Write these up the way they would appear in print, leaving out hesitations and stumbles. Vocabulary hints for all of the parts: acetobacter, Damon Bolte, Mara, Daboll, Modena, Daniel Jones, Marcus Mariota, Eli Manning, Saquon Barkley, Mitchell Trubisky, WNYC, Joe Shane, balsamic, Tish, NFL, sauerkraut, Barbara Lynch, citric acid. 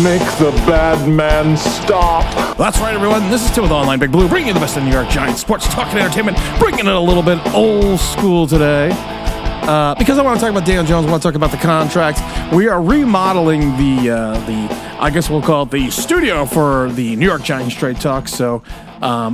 Make the bad man stop. That's right, everyone. This is Tim with Online Big Blue, bringing you the best of New York Giants sports talk and entertainment, bringing it a little bit old school today. Because I want to talk about Daniel Jones, I want to talk about the contracts. We are remodeling the I guess we'll call it the studio for the New York Giants Straight Talk. So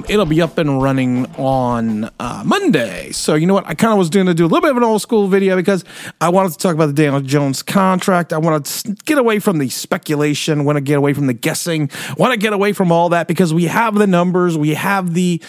it'll be up and running on Monday. So you know what? I kind of was going to do a little bit of an old school video because I wanted to talk about the Daniel Jones contract. I want to get away from the speculation, want to get away from the guessing, want to get away from all that because we have the numbers, we have the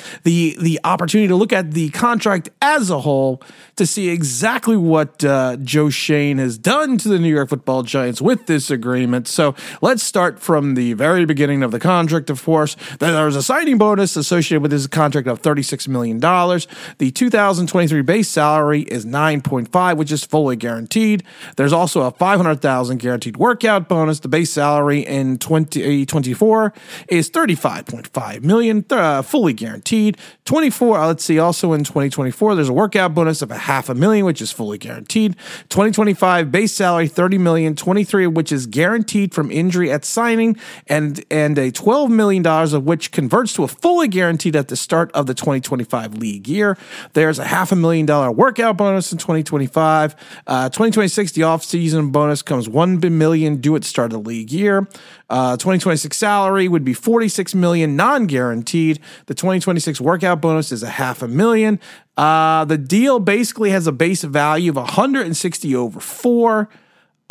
opportunity to look at the contract as a whole to see exactly what Joe Shane has done to the New York Football Giants with this agreement. So let's start from the very beginning of the contract. Of course, there's a signing bonus associated with this contract of $36 million. The 2023 base salary is $9.5, which is fully guaranteed. There's also a $500,000 guaranteed workout bonus. The base salary in 2024 is $35.5 million, fully guaranteed. Also in 2024, there's a workout bonus of $500,000, which is fully guaranteed. 2025 base salary $30 million, 23, which is guaranteed from injury at signing, and a $12 million of which converts to a full guaranteed at the start of the 2025 league year. There's a $500,000 workout bonus in 2025. 2026, the offseason bonus comes $1 million due at the start of the league year. 2026 salary would be $46 million non-guaranteed. The 2026 workout bonus is a $500,000. The deal basically has a base value of 160 over 4.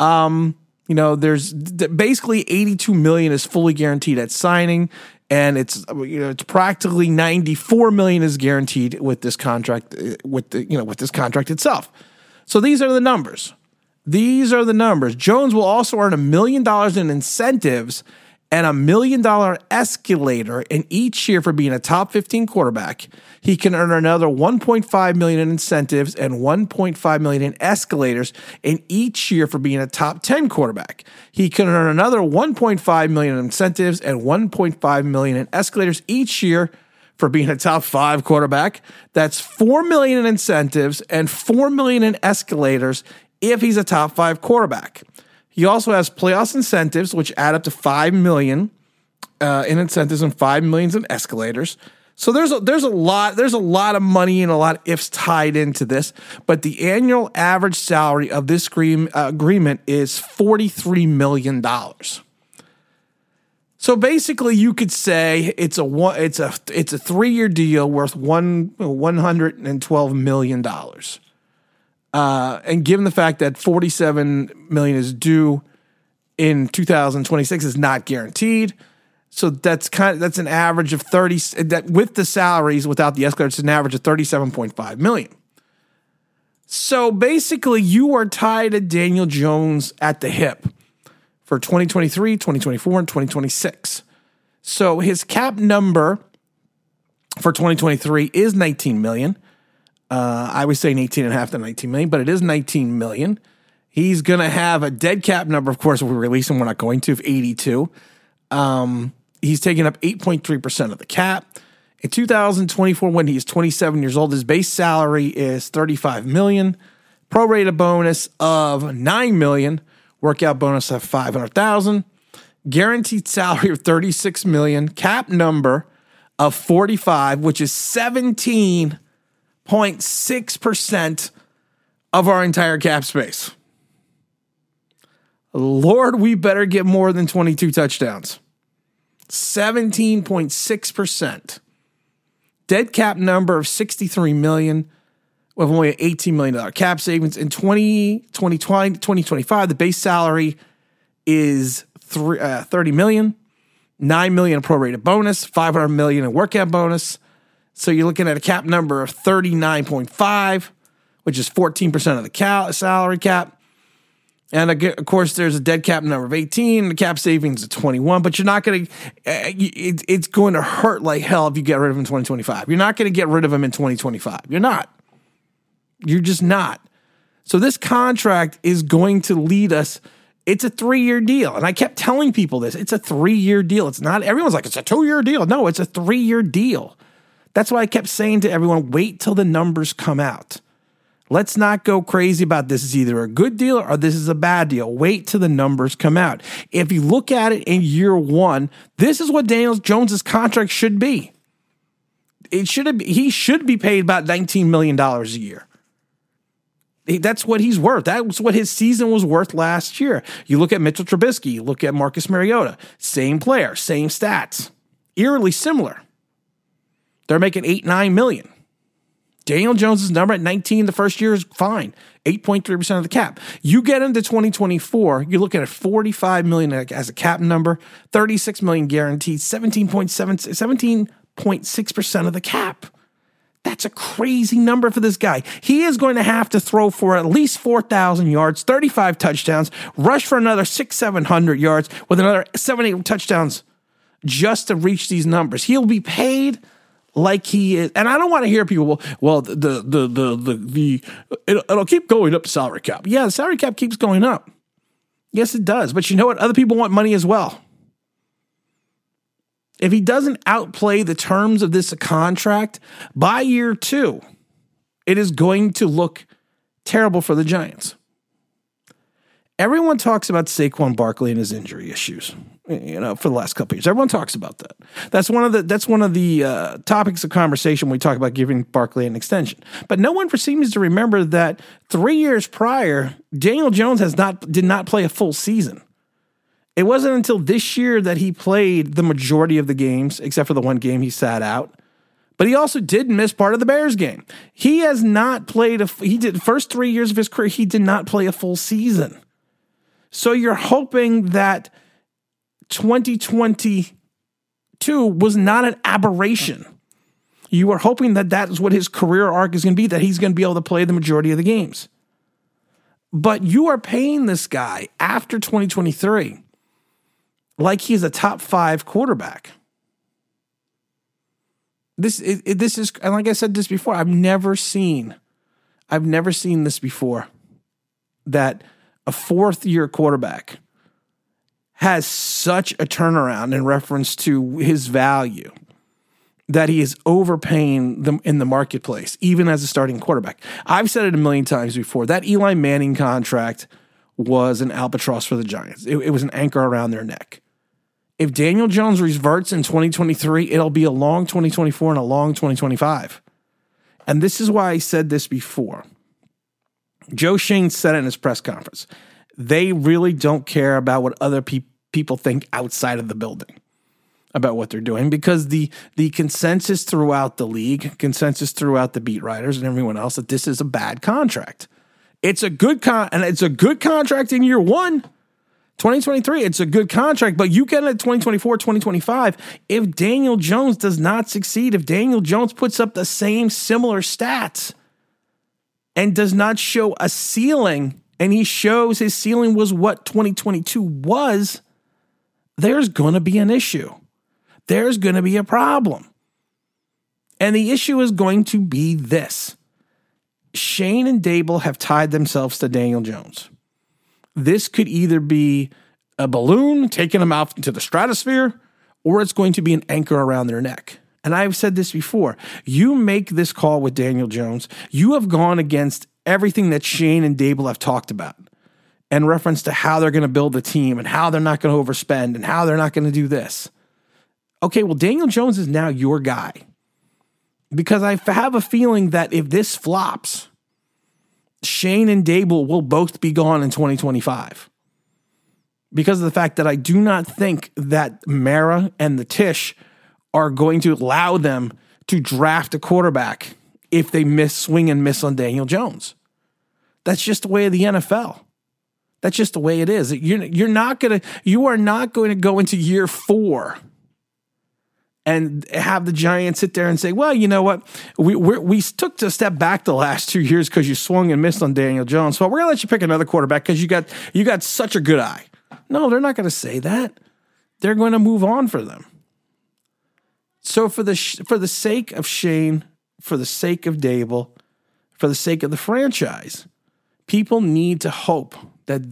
You know, there's basically $82 million is fully guaranteed at signing. And it's, you know, it's practically $94 million is guaranteed with this contract, with the, you know, with this contract itself. So these are the numbers. Jones will also earn $1 million in incentives and $1 million escalator in each year for being a top 15 quarterback. He can earn another $1.5 million in incentives and $1.5 million in escalators in each year for being a top 10 quarterback. He can earn another $1.5 million in incentives and $1.5 million in escalators each year for being a top 5 quarterback. That's $4 million in incentives and $4 million in escalators if he's a top 5 quarterback. He also has playoffs incentives, which add up to $5 million in incentives and $5 million in escalators. So there's a lot of money and a lot of ifs tied into this. But the annual average salary of this agreement is $43 million. So basically, you could say it's a 3-year deal worth $112 million. And given the fact that $47 million is due in 2026 is not guaranteed, so that's an average of 30 that with the salaries without the escalator, it's an average of $37.5 million. So basically, you are tied to Daniel Jones at the hip for 2023, 2024, and 2026. So his cap number for 2023 is $19 million. I was saying 18 and a half to 19 million, but it is 19 million. He's going to have a dead cap number, of course, if we release him, we're not going to, of 82. He's taking up 8.3% of the cap. In 2024, when he's 27 years old, his base salary is 35 million, prorated bonus of 9 million, workout bonus of 500,000, guaranteed salary of 36 million, cap number of 45, which is 17.6% of our entire cap space. Lord, we better get more than 22 touchdowns. 17.6%. Dead cap number of $63 million with only an $18 million cap savings. In 2025, the base salary is $30 million, $9 million in prorated bonus, $500 million in workout bonus. So you're looking at a cap number of 39.5, which is 14% of the salary cap. And of course, there's a dead cap number of 18, the cap savings of 21, but you're not going to, it's going to hurt like hell if you get rid of him in 2025. You're not going to get rid of him in 2025. You're not. You're just not. So this contract is going to lead us. It's a 3-year deal. And I kept telling people this. It's a 3-year deal. It's not, everyone's like, it's a 2-year deal. No, it's a 3-year deal. That's why I kept saying to everyone, wait till the numbers come out. Let's not go crazy about this is either a good deal or this is a bad deal. Wait till the numbers come out. If you look at it in year one, this is what Daniel Jones' contract should be. It should he should be paid about $19 million a year. That's what he's worth. That was what his season was worth last year. You look at Mitchell Trubisky, you look at Marcus Mariota, same player, same stats, eerily similar. They're making $8-9 million. Daniel Jones' number at 19 the first year is fine, 8.3% of the cap. You get into 2024, you're looking at $45 million as a cap number, $36 million guaranteed, 17.6% of the cap. That's a crazy number for this guy. He is going to have to throw for at least 4,000 yards, 35 touchdowns, rush for another 600-700 yards with another 7-8 touchdowns just to reach these numbers. He'll be paid like he is. And I don't want to hear people, it'll keep going up to salary cap. Yeah, the salary cap keeps going up. Yes, it does. But you know what? Other people want money as well. If he doesn't outplay the terms of this contract, by year two, it is going to look terrible for the Giants. Everyone talks about Saquon Barkley and his injury issues, for the last couple of years. Everyone talks about that. That's one of the topics of conversation when we talk about giving Barkley an extension. But no one seems to remember that 3 years prior, Daniel Jones did not play a full season. It wasn't until this year that he played the majority of the games, except for the one game he sat out. But he also did miss part of the Bears game. He has not played the first 3 years of his career, he did not play a full season. So you're hoping that 2022 was not an aberration. You are hoping that is what his career arc is going to be, that he's going to be able to play the majority of the games. But you are paying this guy after 2023 like he's a top five quarterback. This is, and like I said this before, I've never seen this before, that a fourth year quarterback has such a turnaround in reference to his value that he is overpaying them in the marketplace, even as a starting quarterback. I've said it a million times before. That Eli Manning contract was an albatross for the Giants. It was an anchor around their neck. If Daniel Jones reverts in 2023, it'll be a long 2024 and a long 2025. And this is why I said this before. Joe Shane said it in his press conference. They really don't care about what other people think outside of the building about what they're doing, because the consensus throughout the league, consensus throughout the beat writers and everyone else, that this is a bad contract. It's a good contract in year one, 2023. It's a good contract, but you get it at 2024, 2025. If Daniel Jones does not succeed, if Daniel Jones puts up the same similar stats and does not show a ceiling, and he shows his ceiling was what 2022 was, there's going to be an issue. There's going to be a problem. And the issue is going to be this. Shane and Daboll have tied themselves to Daniel Jones. This could either be a balloon taking him out into the stratosphere, or it's going to be an anchor around their neck. And I've said this before. You make this call with Daniel Jones. You have gone against everything that Shane and Daboll have talked about in reference to how they're going to build the team and how they're not going to overspend and how they're not going to do this. Okay, well, Daniel Jones is now your guy. Because I have a feeling that if this flops, Shane and Daboll will both be gone in 2025. Because of the fact that I do not think that Mara and the Tish are going to allow them to draft a quarterback if they swing and miss on Daniel Jones. That's just the way of the NFL. That's just the way it is. You are not going to go into year four and have the Giants sit there and say, well, you know what? We took a step back the last 2 years because you swung and missed on Daniel Jones, so we're going to let you pick another quarterback because you got such a good eye. No, they're not going to say that. They're going to move on for them. So for the sake of Shane, for the sake of Daboll, for the sake of the franchise, people need to hope that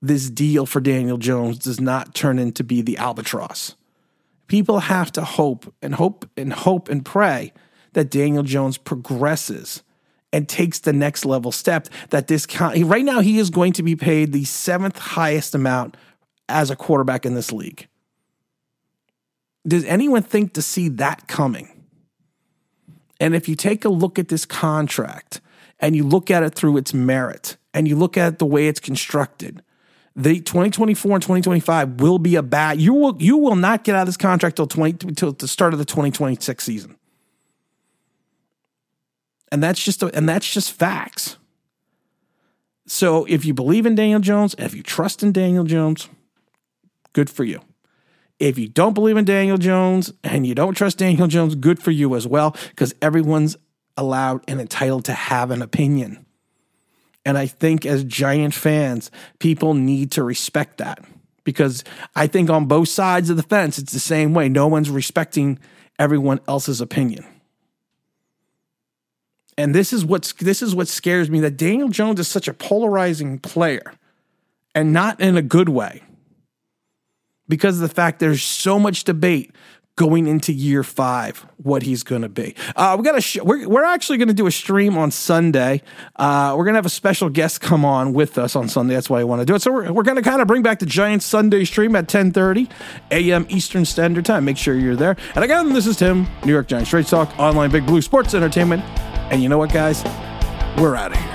this deal for Daniel Jones does not turn into be the albatross. People have to hope and hope and hope and pray that Daniel Jones progresses and takes the next level step. That this right now he is going to be paid the 7th highest amount as a quarterback in this league. Does anyone think to see that coming? And if you take a look at this contract and you look at it through its merit and you look at the way it's constructed, the 2024 and 2025 will be a bad. You will not get out of this contract till the start of the 2026 season. And that's just facts. So if you believe in Daniel Jones, if you trust in Daniel Jones, good for you. If you don't believe in Daniel Jones and you don't trust Daniel Jones, good for you as well, because everyone's allowed and entitled to have an opinion. And I think as Giant fans, people need to respect that, because I think on both sides of the fence, it's the same way. No one's respecting everyone else's opinion. And this is what scares me, that Daniel Jones is such a polarizing player, and not in a good way, because of the fact there's so much debate going into year 5, what he's going to be. We're actually going to do a stream on Sunday. We're going to have a special guest come on with us on Sunday. That's why I want to do it. So we're going to kind of bring back the Giants Sunday stream at 10:30 a.m. Eastern Standard Time. Make sure you're there. And again, this is Tim, New York Giants Straight Talk, online Big Blue Sports Entertainment. And you know what, guys? We're out of here.